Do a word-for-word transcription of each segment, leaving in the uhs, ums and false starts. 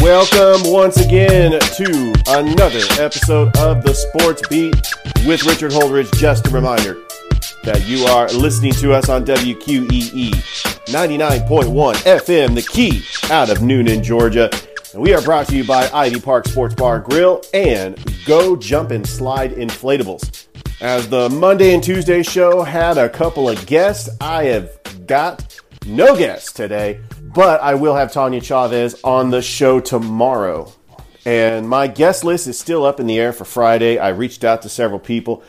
Welcome once again to another episode of The Sports Beat with Richard Holdridge. Just a reminder that you are listening to us on W Q E E ninety-nine point one F M, the key out of Noonan, Georgia. And we are brought to you by Ivy Park Sports Bar Grill and Go Jump and Slide Inflatables. As the Monday and Tuesday show had a couple of guests, I have got no guests today. But I will have Tanya Chavez on the show tomorrow. And my guest list is still up in the air for Friday. I reached out to several people.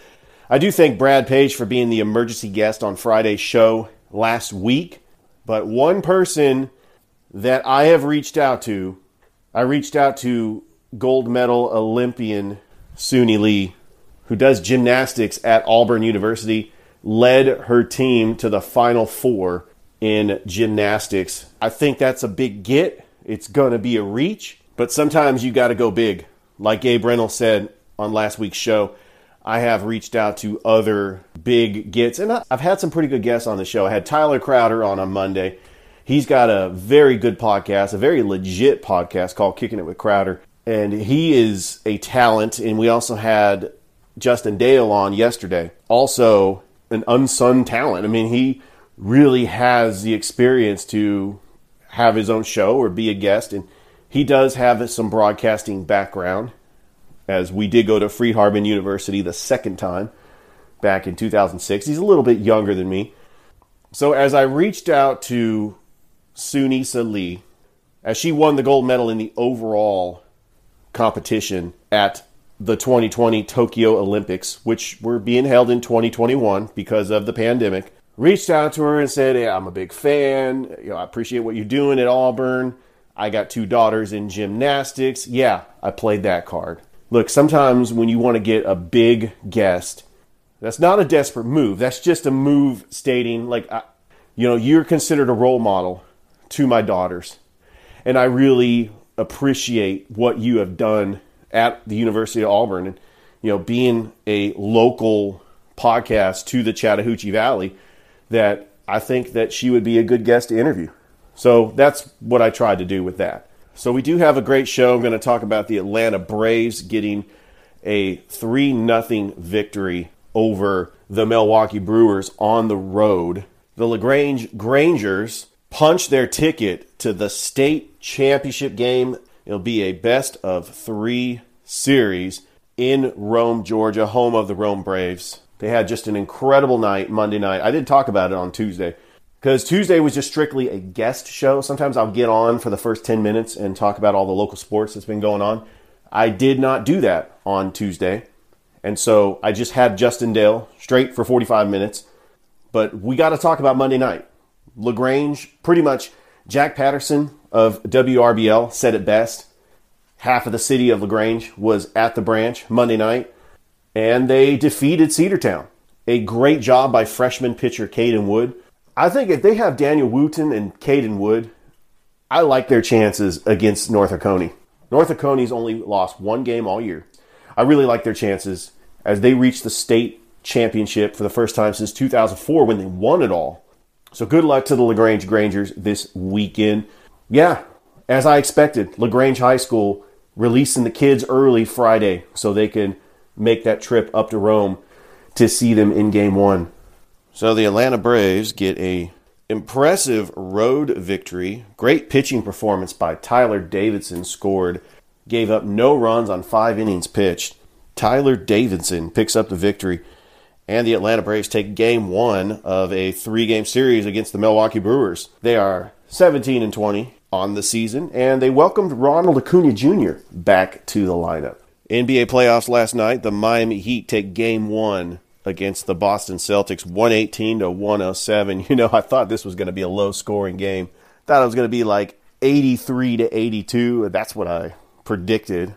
I do thank Brad Page for being the emergency guest on Friday's show last week. But one person that I have reached out to, I reached out to gold medal Olympian Sunisa Lee, who does gymnastics at Auburn University, led her team to the Final Four in gymnastics. I think that's a big get. It's going to be a reach, but sometimes you got to go big. Like Gabe Reynolds said on last week's show, I have reached out to other big gets, and I've had some pretty good guests on the show. I had Tyler Crowder on on Monday. He's got a very good podcast, a very legit podcast called Kicking It with Crowder, and he is a talent, and we also had Justin Dale on yesterday. Also, an unsung talent. I mean, he really has the experience to have his own show or be a guest, and he does have some broadcasting background, as we did go to Freed-Hardeman University the second time back in two thousand six. He's a little bit younger than me. So as I reached out to Sunisa Lee, as she won the gold medal in the overall competition at the twenty twenty Tokyo Olympics, which were being held in twenty twenty-one because of the pandemic, reached out to her and said, hey, I'm a big fan. You know, I appreciate what you're doing at Auburn. I got two daughters in gymnastics. Yeah, I played that card. Look, sometimes when you want to get a big guest, that's not a desperate move. That's just a move stating, like, I, you know, you're considered a role model to my daughters. And I really appreciate what you have done at the University of Auburn. And, you know, being a local podcast to the Chattahoochee Valley, that I think that she would be a good guest to interview. So that's what I tried to do with that. So we do have a great show. I'm going to talk about the Atlanta Braves getting a three nothing victory over the Milwaukee Brewers on the road. The LaGrange Grangers punched their ticket to the state championship game. It'll be a best of three series in Rome, Georgia, home of the Rome Braves. They had just an incredible night Monday night. I didn't talk about it on Tuesday because Tuesday was just strictly a guest show. Sometimes I'll get on for the first ten minutes and talk about all the local sports that's been going on. I did not do that on Tuesday. And so I just had Justin Dale straight for forty-five minutes. But we got to talk about Monday night. LaGrange, pretty much Jack Patterson of W R B L said it best. Half of the city of LaGrange was at the branch Monday night. And they defeated Cedartown. A great job by freshman pitcher Caden Wood. I think if they have Daniel Wooten and Caden Wood, I like their chances against North Oconee. North Oconee's only lost one game all year. I really like their chances as they reach the state championship for the first time since two thousand four when they won it all. So good luck to the LaGrange Grangers this weekend. Yeah, as I expected, LaGrange High School releasing the kids early Friday so they can make that trip up to Rome to see them in game one. So the Atlanta Braves get a impressive road victory. Great pitching performance by Tyler Davidson scored. Gave up no runs on five innings pitched. Tyler Davidson picks up the victory. And the Atlanta Braves take game one of a three-game series against the Milwaukee Brewers. They are seventeen and twenty on the season. And they welcomed Ronald Acuna Junior back to the lineup. N B A playoffs last night, the Miami Heat take game one against the Boston Celtics, one eighteen to one oh seven. You know, I thought this was going to be a low-scoring game. Thought it was going to be like eighty-three to eighty-two. That's what I predicted.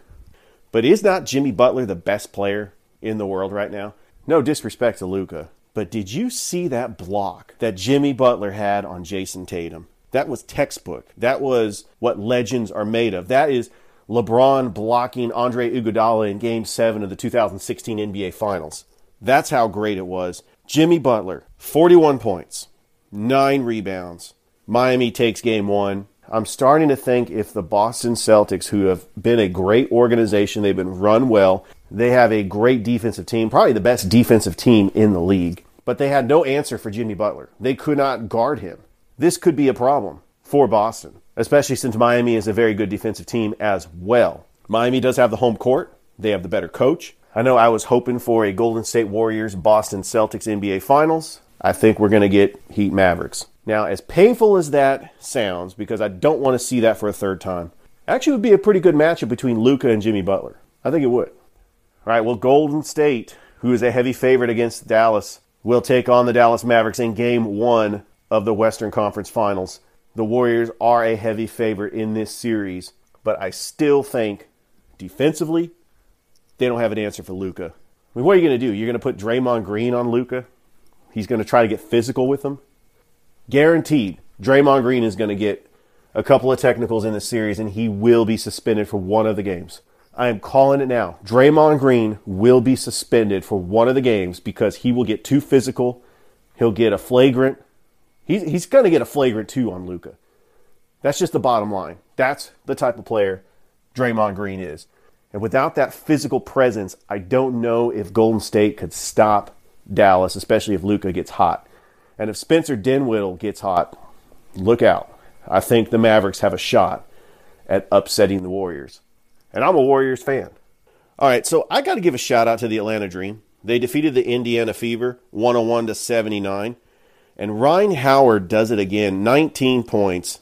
But is not Jimmy Butler the best player in the world right now? No disrespect to Luka, but did you see that block that Jimmy Butler had on Jason Tatum? That was textbook. That was what legends are made of. That is LeBron blocking Andre Iguodala in Game seven of the two thousand sixteen N B A Finals. That's how great it was. Jimmy Butler, forty-one points, nine rebounds. Miami takes Game one. I'm starting to think if the Boston Celtics, who have been a great organization, they've been run well, they have a great defensive team, probably the best defensive team in the league, but they had no answer for Jimmy Butler. They could not guard him. This could be a problem for Boston, especially since Miami is a very good defensive team as well. Miami does have the home court. They have the better coach. I know I was hoping for a Golden State Warriors-Boston Celtics N B A Finals. I think we're going to get Heat Mavericks. Now, as painful as that sounds, because I don't want to see that for a third time, actually would be a pretty good matchup between Luka and Jimmy Butler. I think it would. All right, well, Golden State, who is a heavy favorite against Dallas, will take on the Dallas Mavericks in Game one of the Western Conference Finals. The Warriors are a heavy favorite in this series, but I still think defensively, they don't have an answer for Luka. I mean, what are you going to do? You're going to put Draymond Green on Luka? He's going to try to get physical with him? Guaranteed, Draymond Green is going to get a couple of technicals in this series, and he will be suspended for one of the games. I am calling it now. Draymond Green will be suspended for one of the games because he will get too physical. He'll get a flagrant. He's, he's going to get a flagrant two on Luka. That's just the bottom line. That's the type of player Draymond Green is. And without that physical presence, I don't know if Golden State could stop Dallas, especially if Luka gets hot. And if Spencer Dinwiddie gets hot, look out. I think the Mavericks have a shot at upsetting the Warriors. And I'm a Warriors fan. All right, so I got to give a shout-out to the Atlanta Dream. They defeated the Indiana Fever one oh one to seventy-nine. And Rhyne Howard does it again, nineteen points.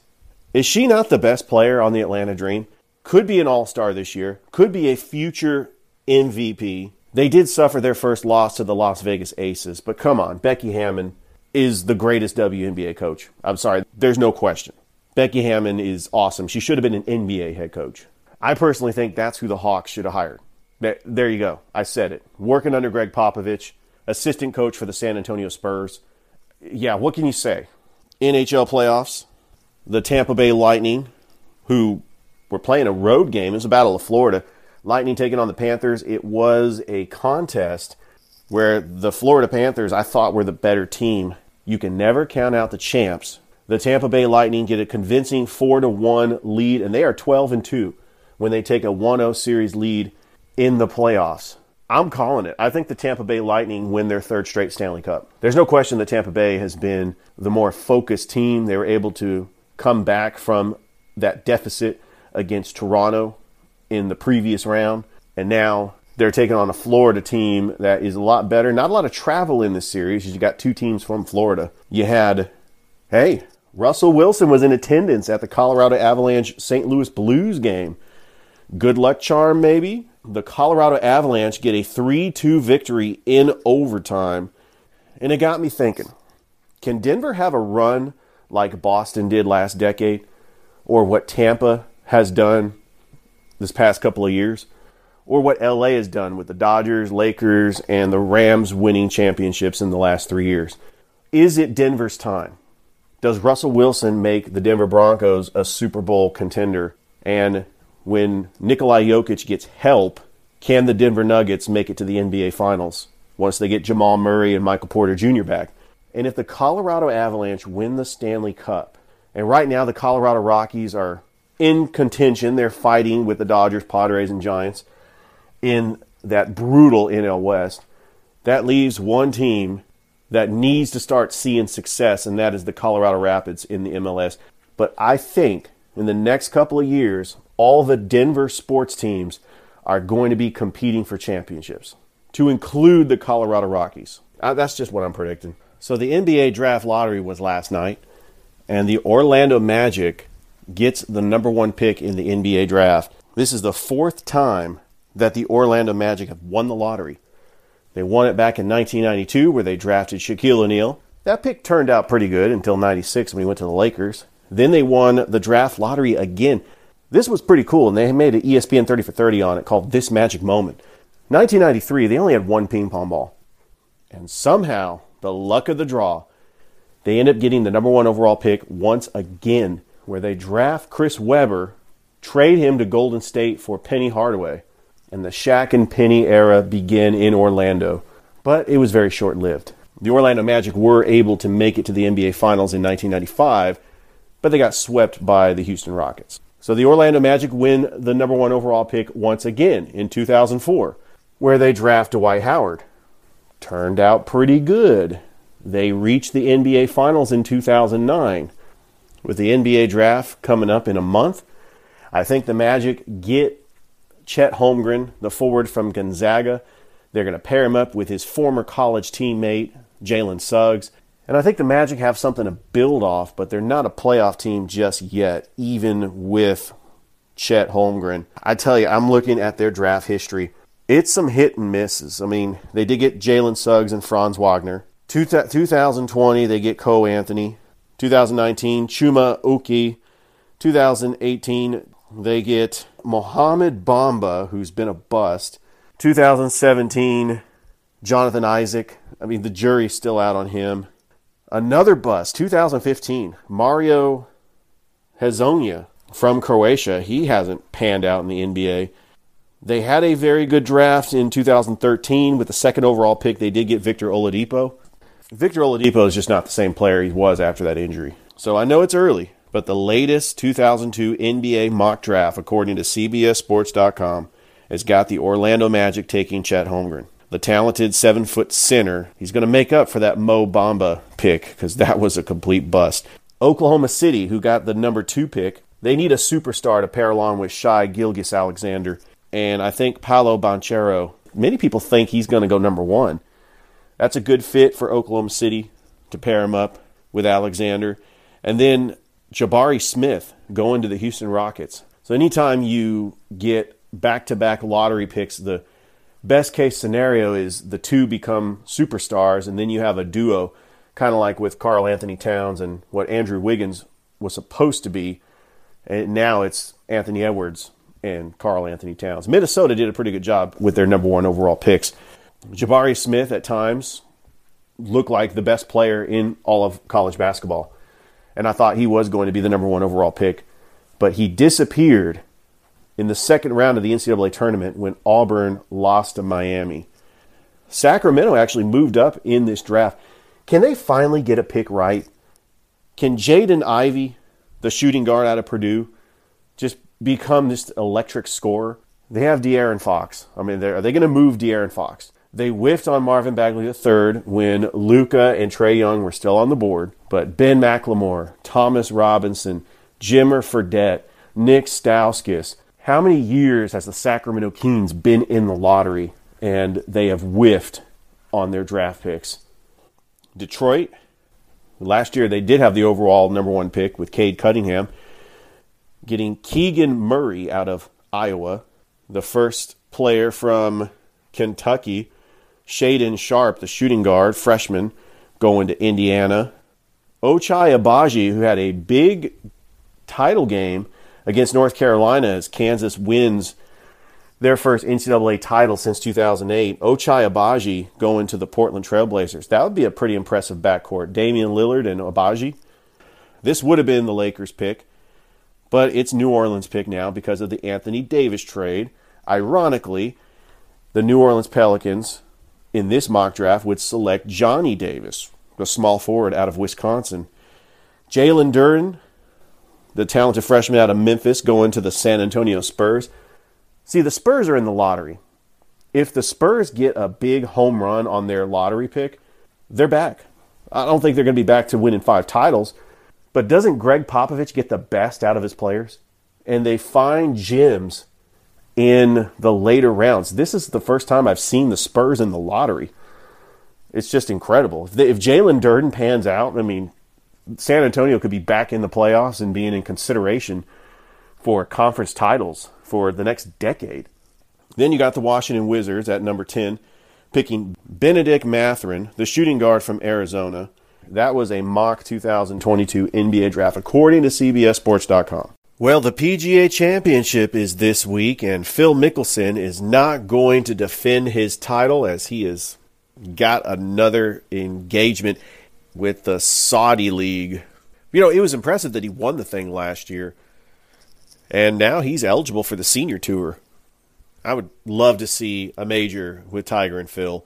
Is she not the best player on the Atlanta Dream? Could be an all-star this year. Could be a future M V P. They did suffer their first loss to the Las Vegas Aces. But come on, Becky Hammon is the greatest W N B A coach. I'm sorry, there's no question. Becky Hammon is awesome. She should have been an N B A head coach. I personally think that's who the Hawks should have hired. There you go. I said it. Working under Greg Popovich, assistant coach for the San Antonio Spurs. Yeah, what can you say? N H L playoffs. The Tampa Bay Lightning, who... we're playing a road game. It was a battle of Florida. Lightning taking on the Panthers. It was a contest where the Florida Panthers, I thought, were the better team. You can never count out the champs. The Tampa Bay Lightning get a convincing four to one lead, and they are twelve and two when they take a one oh series lead in the playoffs. I'm calling it. I think the Tampa Bay Lightning win their third straight Stanley Cup. There's no question that Tampa Bay has been the more focused team. They were able to come back from that deficit against Toronto in the previous round. And now they're taking on a Florida team that is a lot better. Not a lot of travel in this series. You got two teams from Florida. You had, hey, Russell Wilson was in attendance at the Colorado Avalanche Saint Louis Blues game. Good luck charm, maybe. The Colorado Avalanche get a three two victory in overtime. And it got me thinking, can Denver have a run like Boston did last decade? Or what Tampa has done this past couple of years, or what L A has done with the Dodgers, Lakers, and the Rams winning championships in the last three years. Is it Denver's time? Does Russell Wilson make the Denver Broncos a Super Bowl contender? And when Nikola Jokic gets help, can the Denver Nuggets make it to the N B A Finals once they get Jamal Murray and Michael Porter Junior back? And if the Colorado Avalanche win the Stanley Cup, and right now the Colorado Rockies are in contention, they're fighting with the Dodgers, Padres, and Giants in that brutal N L West. That leaves one team that needs to start seeing success, and that is the Colorado Rapids in the M L S. But I think in the next couple of years, all the Denver sports teams are going to be competing for championships, to include the Colorado Rockies. That's just what I'm predicting. So the N B A draft lottery was last night, and the Orlando Magic gets the number one pick in the N B A draft. This is the fourth time that the Orlando Magic have won the lottery. They won it back in nineteen ninety-two, where they drafted Shaquille O'Neal. That pick turned out pretty good until ninety-six when he went to the Lakers. Then they won the draft lottery again. This was pretty cool, and they made an E S P N thirty for thirty on it called This Magic Moment. nineteen ninety-three, they only had one ping pong ball. And somehow, the luck of the draw, they end up getting the number one overall pick once again, where they draft Chris Webber, trade him to Golden State for Penny Hardaway, and the Shaq and Penny era began in Orlando. But it was very short-lived. The Orlando Magic were able to make it to the N B A Finals in nineteen ninety-five, but they got swept by the Houston Rockets. So the Orlando Magic win the number one overall pick once again in two thousand four, where they draft Dwight Howard. Turned out pretty good. They reached the N B A Finals in two thousand nine. With the N B A draft coming up in a month, I think the Magic get Chet Holmgren, the forward from Gonzaga. They're going to pair him up with his former college teammate, Jalen Suggs. And I think the Magic have something to build off, but they're not a playoff team just yet, even with Chet Holmgren. I tell you, I'm looking at their draft history. It's some hit and misses. I mean, they did get Jalen Suggs and Franz Wagner. two thousand twenty, they get Cole Anthony. two thousand nineteen, Chuma Oki. two thousand eighteen, they get Mohamed Bamba, who's been a bust. two thousand seventeen, Jonathan Isaac. I mean, the jury's still out on him. Another bust, two thousand fifteen, Mario Hezonja from Croatia. He hasn't panned out in the N B A. They had a very good draft in two thousand thirteen. With the second overall pick, they did get Victor Oladipo. Victor Oladipo is just not the same player he was after that injury. So I know it's early, but the latest two thousand two N B A mock draft, according to C B S Sports dot com, has got the Orlando Magic taking Chet Holmgren, the talented seven-foot center. He's going to make up for that Mo Bamba pick, because that was a complete bust. Oklahoma City, who got the number two pick, they need a superstar to pair along with Shai Gilgeous-Alexander. And I think Paolo Banchero, many people think he's going to go number one. That's a good fit for Oklahoma City to pair him up with Alexander. And then Jabari Smith going to the Houston Rockets. So anytime you get back-to-back lottery picks, the best-case scenario is the two become superstars, and then you have a duo, kind of like with Karl Anthony Towns and what Andrew Wiggins was supposed to be. And now it's Anthony Edwards and Karl Anthony Towns. Minnesota did a pretty good job with their number one overall picks. Jabari Smith, at times, looked like the best player in all of college basketball. And I thought he was going to be the number one overall pick. But he disappeared in the second round of the N C double A tournament when Auburn lost to Miami. Sacramento actually moved up in this draft. Can they finally get a pick right? Can Jaden Ivey, the shooting guard out of Purdue, just become this electric scorer? They have De'Aaron Fox. I mean, are they going to move De'Aaron Fox? They whiffed on Marvin Bagley the third when Luka and Trae Young were still on the board. But Ben McLemore, Thomas Robinson, Jimmer Fredette, Nick Stauskas. How many years has the Sacramento Kings been in the lottery and they have whiffed on their draft picks? Detroit, last year they did have the overall number one pick with Cade Cunningham, getting Keegan Murray out of Iowa, the first player from Kentucky. Shaden Sharp, the shooting guard, freshman, going to Indiana. Ochai Agbaji, who had a big title game against North Carolina as Kansas wins their first N C double A title since two thousand eight. Ochai Agbaji going to the Portland Trailblazers. That would be a pretty impressive backcourt. Damian Lillard and Agbaji. This would have been the Lakers pick, but it's New Orleans' pick now because of the Anthony Davis trade. Ironically, the New Orleans Pelicans in this mock draft would select Johnny Davis, the small forward out of Wisconsin. Jalen Duren, the talented freshman out of Memphis, going to the San Antonio Spurs. See, the Spurs are in the lottery. If the Spurs get a big home run on their lottery pick, they're back. I don't think they're going to be back to winning five titles, but doesn't Greg Popovich get the best out of his players? And they find gems in the later rounds. This is the first time I've seen the Spurs in the lottery. It's just incredible. If, if Jalen Duren pans out, I mean, San Antonio could be back in the playoffs and being in consideration for conference titles for the next decade. Then you got the Washington Wizards at number ten, picking Benedict Mathurin, the shooting guard from Arizona. That was a mock two thousand twenty-two N B A draft, according to C B S Sports dot com. Well, the P G A Championship is this week, and Phil Mickelson is not going to defend his title as he has got another engagement with the Saudi League. You know, it was impressive that he won the thing last year, and now he's eligible for the senior tour. I would love to see a major with Tiger and Phil.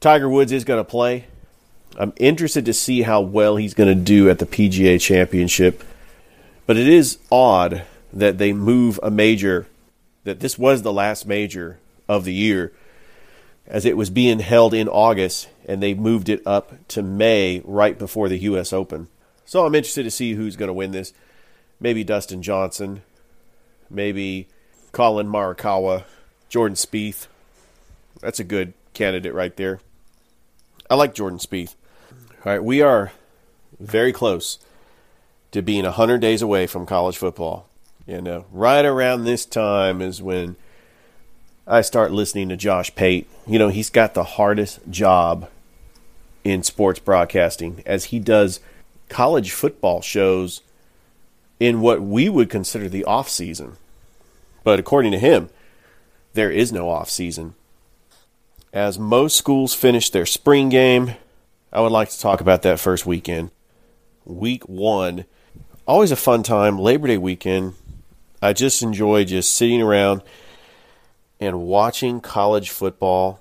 Tiger Woods is going to play. I'm interested to see how well he's going to do at the P G A Championship. But it is odd that they move a major, that this was the last major of the year, as it was being held in August, and they moved it up to May right before the U S Open. So I'm interested to see who's going to win this. Maybe Dustin Johnson, maybe Colin Morikawa, Jordan Spieth. That's a good candidate right there. I like Jordan Spieth. All right, we are very close to being one hundred days away from college football. And uh, right around this time is when I start listening to Josh Pate. You know, he's got the hardest job in sports broadcasting, as he does college football shows in what we would consider the off season. But according to him, there is no off season. As most schools finish their spring game, I would like to talk about that first weekend. Week one, always a fun time, Labor Day weekend. I just enjoy just sitting around and watching college football.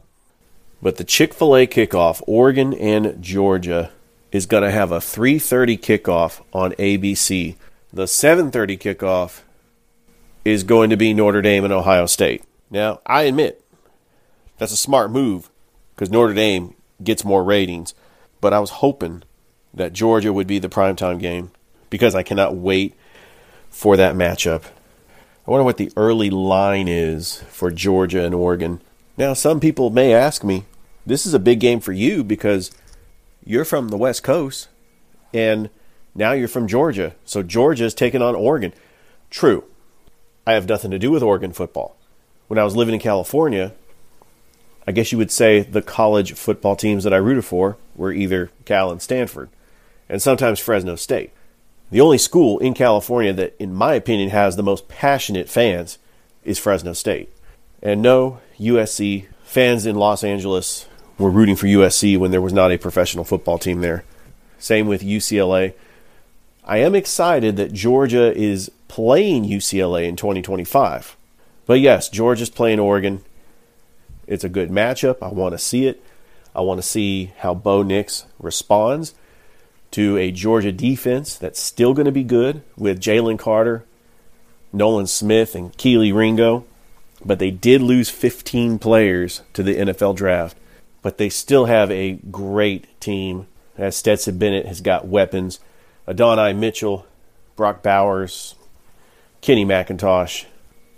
But the Chick-fil-A kickoff, Oregon and Georgia, is going to have a three thirty kickoff on A B C. The seven thirty kickoff is going to be Notre Dame and Ohio State. Now, I admit, that's a smart move because Notre Dame gets more ratings. But I was hoping that Georgia would be the primetime game because I cannot wait for that matchup. I wonder what the early line is for Georgia and Oregon. Now, some people may ask me, this is a big game for you because you're from the West Coast and now you're from Georgia. So Georgia is taking on Oregon. True. I have nothing to do with Oregon football. When I was living in California, I guess you would say the college football teams that I rooted for were either Cal and Stanford, and sometimes Fresno State. The only school in California that, in my opinion, has the most passionate fans is Fresno State. And no, U S C fans in Los Angeles were rooting for U S C when there was not a professional football team there. Same with U C L A. I am excited that Georgia is playing U C L A in twenty twenty-five. But yes, Georgia's playing Oregon. It's a good matchup. I want to see it. I want to see how Bo Nix responds to a Georgia defense that's still going to be good with Jalen Carter, Nolan Smith, and Keely Ringo. But they did lose fifteen players to the N F L draft. But they still have a great team, as Stetson Bennett has got weapons. Adonai Mitchell, Brock Bowers, Kenny McIntosh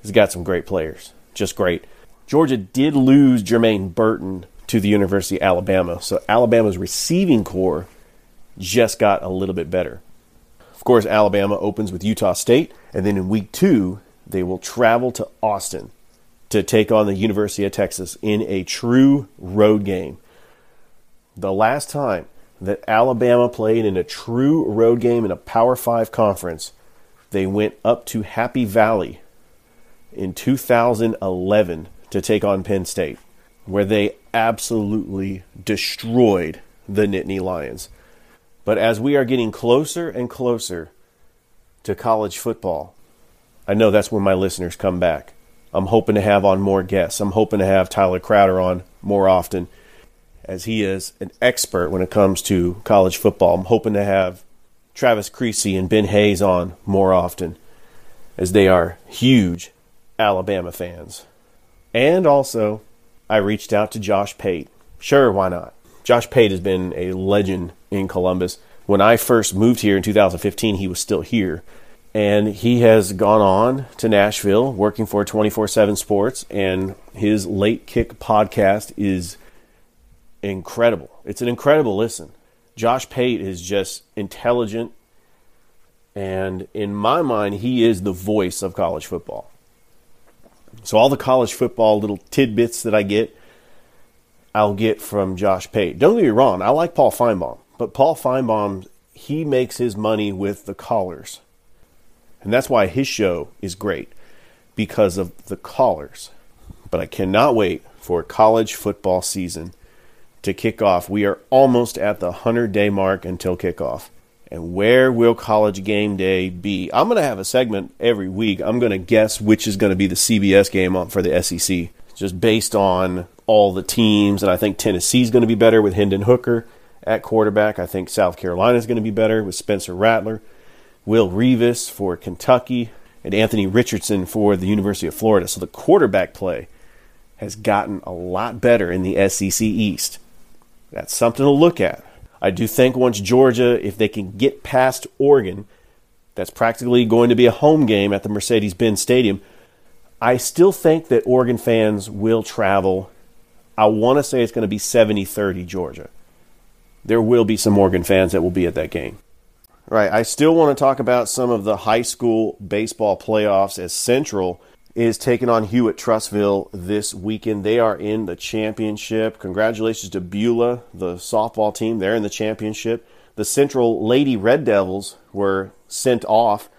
has got some great players. Just great. Georgia did lose Jermaine Burton to the University of Alabama, so Alabama's receiving core just got a little bit better. Of course, Alabama opens with Utah State, and then in week two, they will travel to Austin to take on the University of Texas in a true road game. The last time that Alabama played in a true road game in a Power Five conference, they went up to Happy Valley in two thousand eleven. To take on Penn State, where they absolutely destroyed the Nittany Lions. But as we are getting closer and closer to college football, I know that's when my listeners come back. I'm hoping to have on more guests. I'm hoping to have Tyler Crowder on more often, as he is an expert when it comes to college football. I'm hoping to have Travis Creasy and Ben Hayes on more often, as they are huge Alabama fans. And also, I reached out to Josh Pate. Sure, why not? Josh Pate has been a legend in Columbus. When I first moved here in two thousand fifteen, he was still here. And he has gone on to Nashville, working for twenty-four seven Sports. And his Late Kick podcast is incredible. It's an incredible listen. Josh Pate is just intelligent. And in my mind, he is the voice of college football. So all the college football little tidbits that I get, I'll get from Josh Pate. Don't get me wrong, I like Paul Feinbaum. But Paul Feinbaum, he makes his money with the callers. And that's why his show is great, because of the callers. But I cannot wait for college football season to kick off. We are almost at the hundred-day mark until kickoff. And where will college game day be? I'm going to have a segment every week. I'm going to guess which is going to be the C B S game for the S E C, just based on all the teams. And I think Tennessee's going to be better with Hendon Hooker at quarterback. I think South Carolina's going to be better with Spencer Rattler. Will Revis for Kentucky, and Anthony Richardson for the University of Florida. So the quarterback play has gotten a lot better in the S E C East. That's something to look at. I do think once Georgia, if they can get past Oregon, that's practically going to be a home game at the Mercedes-Benz Stadium. I still think that Oregon fans will travel. I want to say it's going to be seventy thirty Georgia. There will be some Oregon fans that will be at that game. All right, I still want to talk about some of the high school baseball playoffs, as Central is taking on Hewitt Trustville this weekend. They are in the championship. Congratulations to Beulah, the softball team. They're in the championship. The Central Lady Red Devils were sent off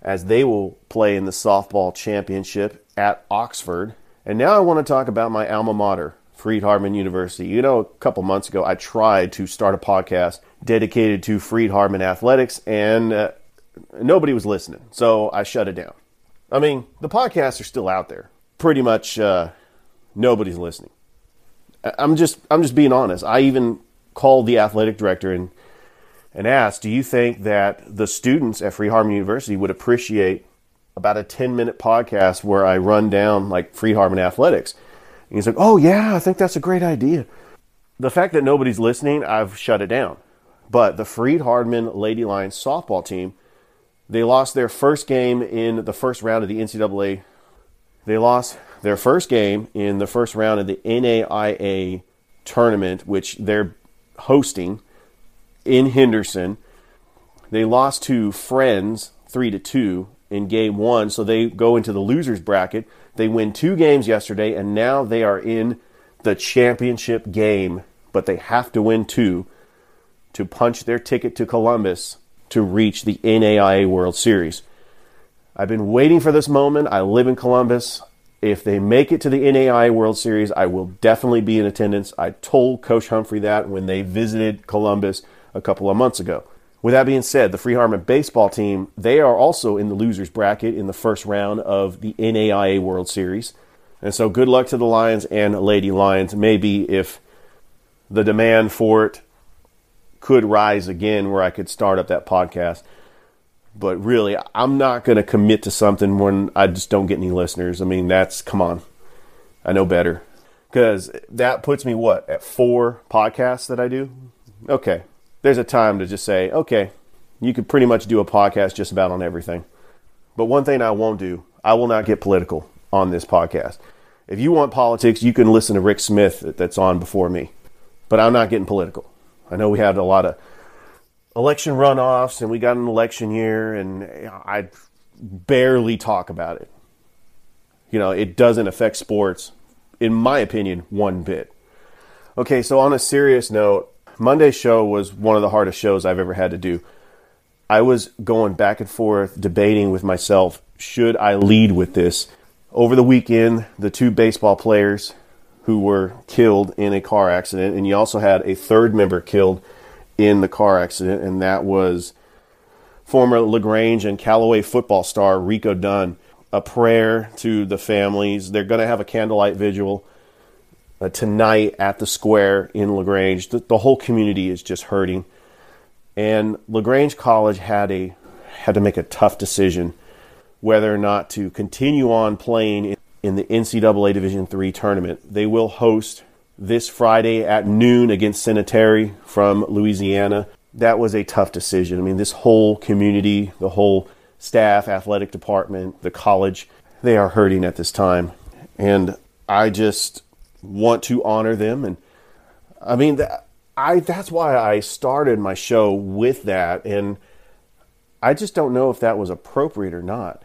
as they will play in the softball championship at Oxford. And now I want to talk about my alma mater, Freed-Hardeman University. You know, a couple months ago, I tried to start a podcast dedicated to Freed-Hardeman athletics, and uh, nobody was listening, so I shut it down. I mean, the podcasts are still out there. Pretty much uh, nobody's listening. I'm just I'm just being honest. I even called the athletic director and, and asked, do you think that the students at Freed-Hardeman University would appreciate about a ten-minute podcast where I run down, like, Freed-Hardeman athletics? And he's like, oh, yeah, I think that's a great idea. The fact that nobody's listening, I've shut it down. But the Freed-Hardeman Lady Lions softball team, they lost their first game in the first round of the N C double A. They lost their first game in the first round of the N A I A tournament, which they're hosting in Henderson. They lost to Friends three to two in game one, so they go into the losers bracket. They win two games yesterday, and now they are in the championship game, but they have to win two to punch their ticket to Columbus to reach the N A I A World Series. I've been waiting for this moment. I live in Columbus. If they make it to the N A I A World Series, I will definitely be in attendance. I told Coach Humphrey that when they visited Columbus a couple of months ago. With that being said, the Freed-Hardeman baseball team, they are also in the losers bracket in the first round of the N A I A World Series. And so good luck to the Lions and Lady Lions. Maybe if the demand for it could rise again where I could start up that podcast. But really, I'm not going to commit to something when I just don't get any listeners. I mean, that's, come on. I know better. Because that puts me, what, at four podcasts that I do? Okay. There's a time to just say, okay, you could pretty much do a podcast just about on everything. But one thing I won't do, I will not get political on this podcast. If you want politics, you can listen to Rick Smith that's on before me. But I'm not getting political. I know we had a lot of election runoffs, and we got an election year, and I barely talk about it. You know, it doesn't affect sports, in my opinion, one bit. Okay, so on a serious note, Monday's show was one of the hardest shows I've ever had to do. I was going back and forth, debating with myself, should I lead with this? Over the weekend, the two baseball players who were killed in a car accident, and you also had a third member killed in the car accident, and that was former LaGrange and Callaway football star Rico Dunn. A prayer to the families. They're going to have a candlelight vigil uh, tonight at the square in LaGrange. The, the whole community is just hurting, and LaGrange College had a had to make a tough decision whether or not to continue on playing in in the N C double A Division three tournament. They will host this Friday at noon against Senatary from Louisiana. That was a tough decision. I mean, this whole community, the whole staff, athletic department, the college, they are hurting at this time. And I just want to honor them. And I mean, that, I that's why I started my show with that. And I just don't know if that was appropriate or not.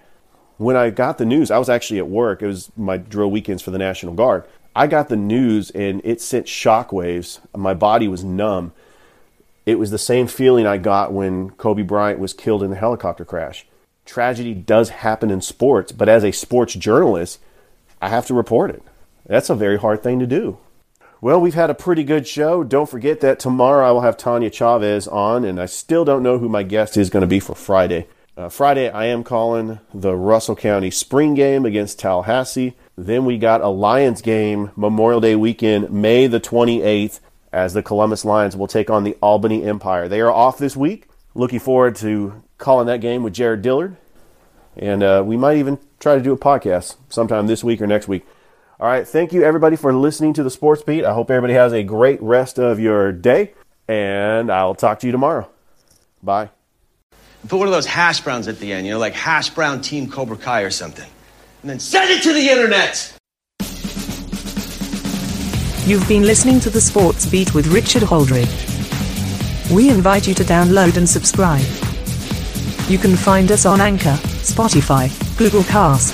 when I got the news, I was actually at work. It was my drill weekends for the National Guard. I got the news, and it sent shockwaves. My body was numb. It was the same feeling I got when Kobe Bryant was killed in the helicopter crash. Tragedy does happen in sports, but as a sports journalist, I have to report it. That's a very hard thing to do. Well, we've had a pretty good show. Don't forget that tomorrow I will have Tanya Chavez on, and I still don't know who my guest is going to be for Friday. Uh, Friday, I am calling the Russell County Spring Game against Tallahassee. Then we got a Lions game Memorial Day weekend, May the twenty-eighth, as the Columbus Lions will take on the Albany Empire. They are off this week. Looking forward to calling that game with Jared Dillard. And uh, we might even try to do a podcast sometime this week or next week. All right, thank you, everybody, for listening to the Sports Beat. I hope everybody has a great rest of your day, and I'll talk to you tomorrow. Bye. Put one of those hash browns at the end, you know, like hash brown team Cobra Kai or something, and then send it to the internet. You've been listening to the Sports Beat with Richard Holdridge. We invite you to download and subscribe. You can find us on Anchor, Spotify, Google Cast,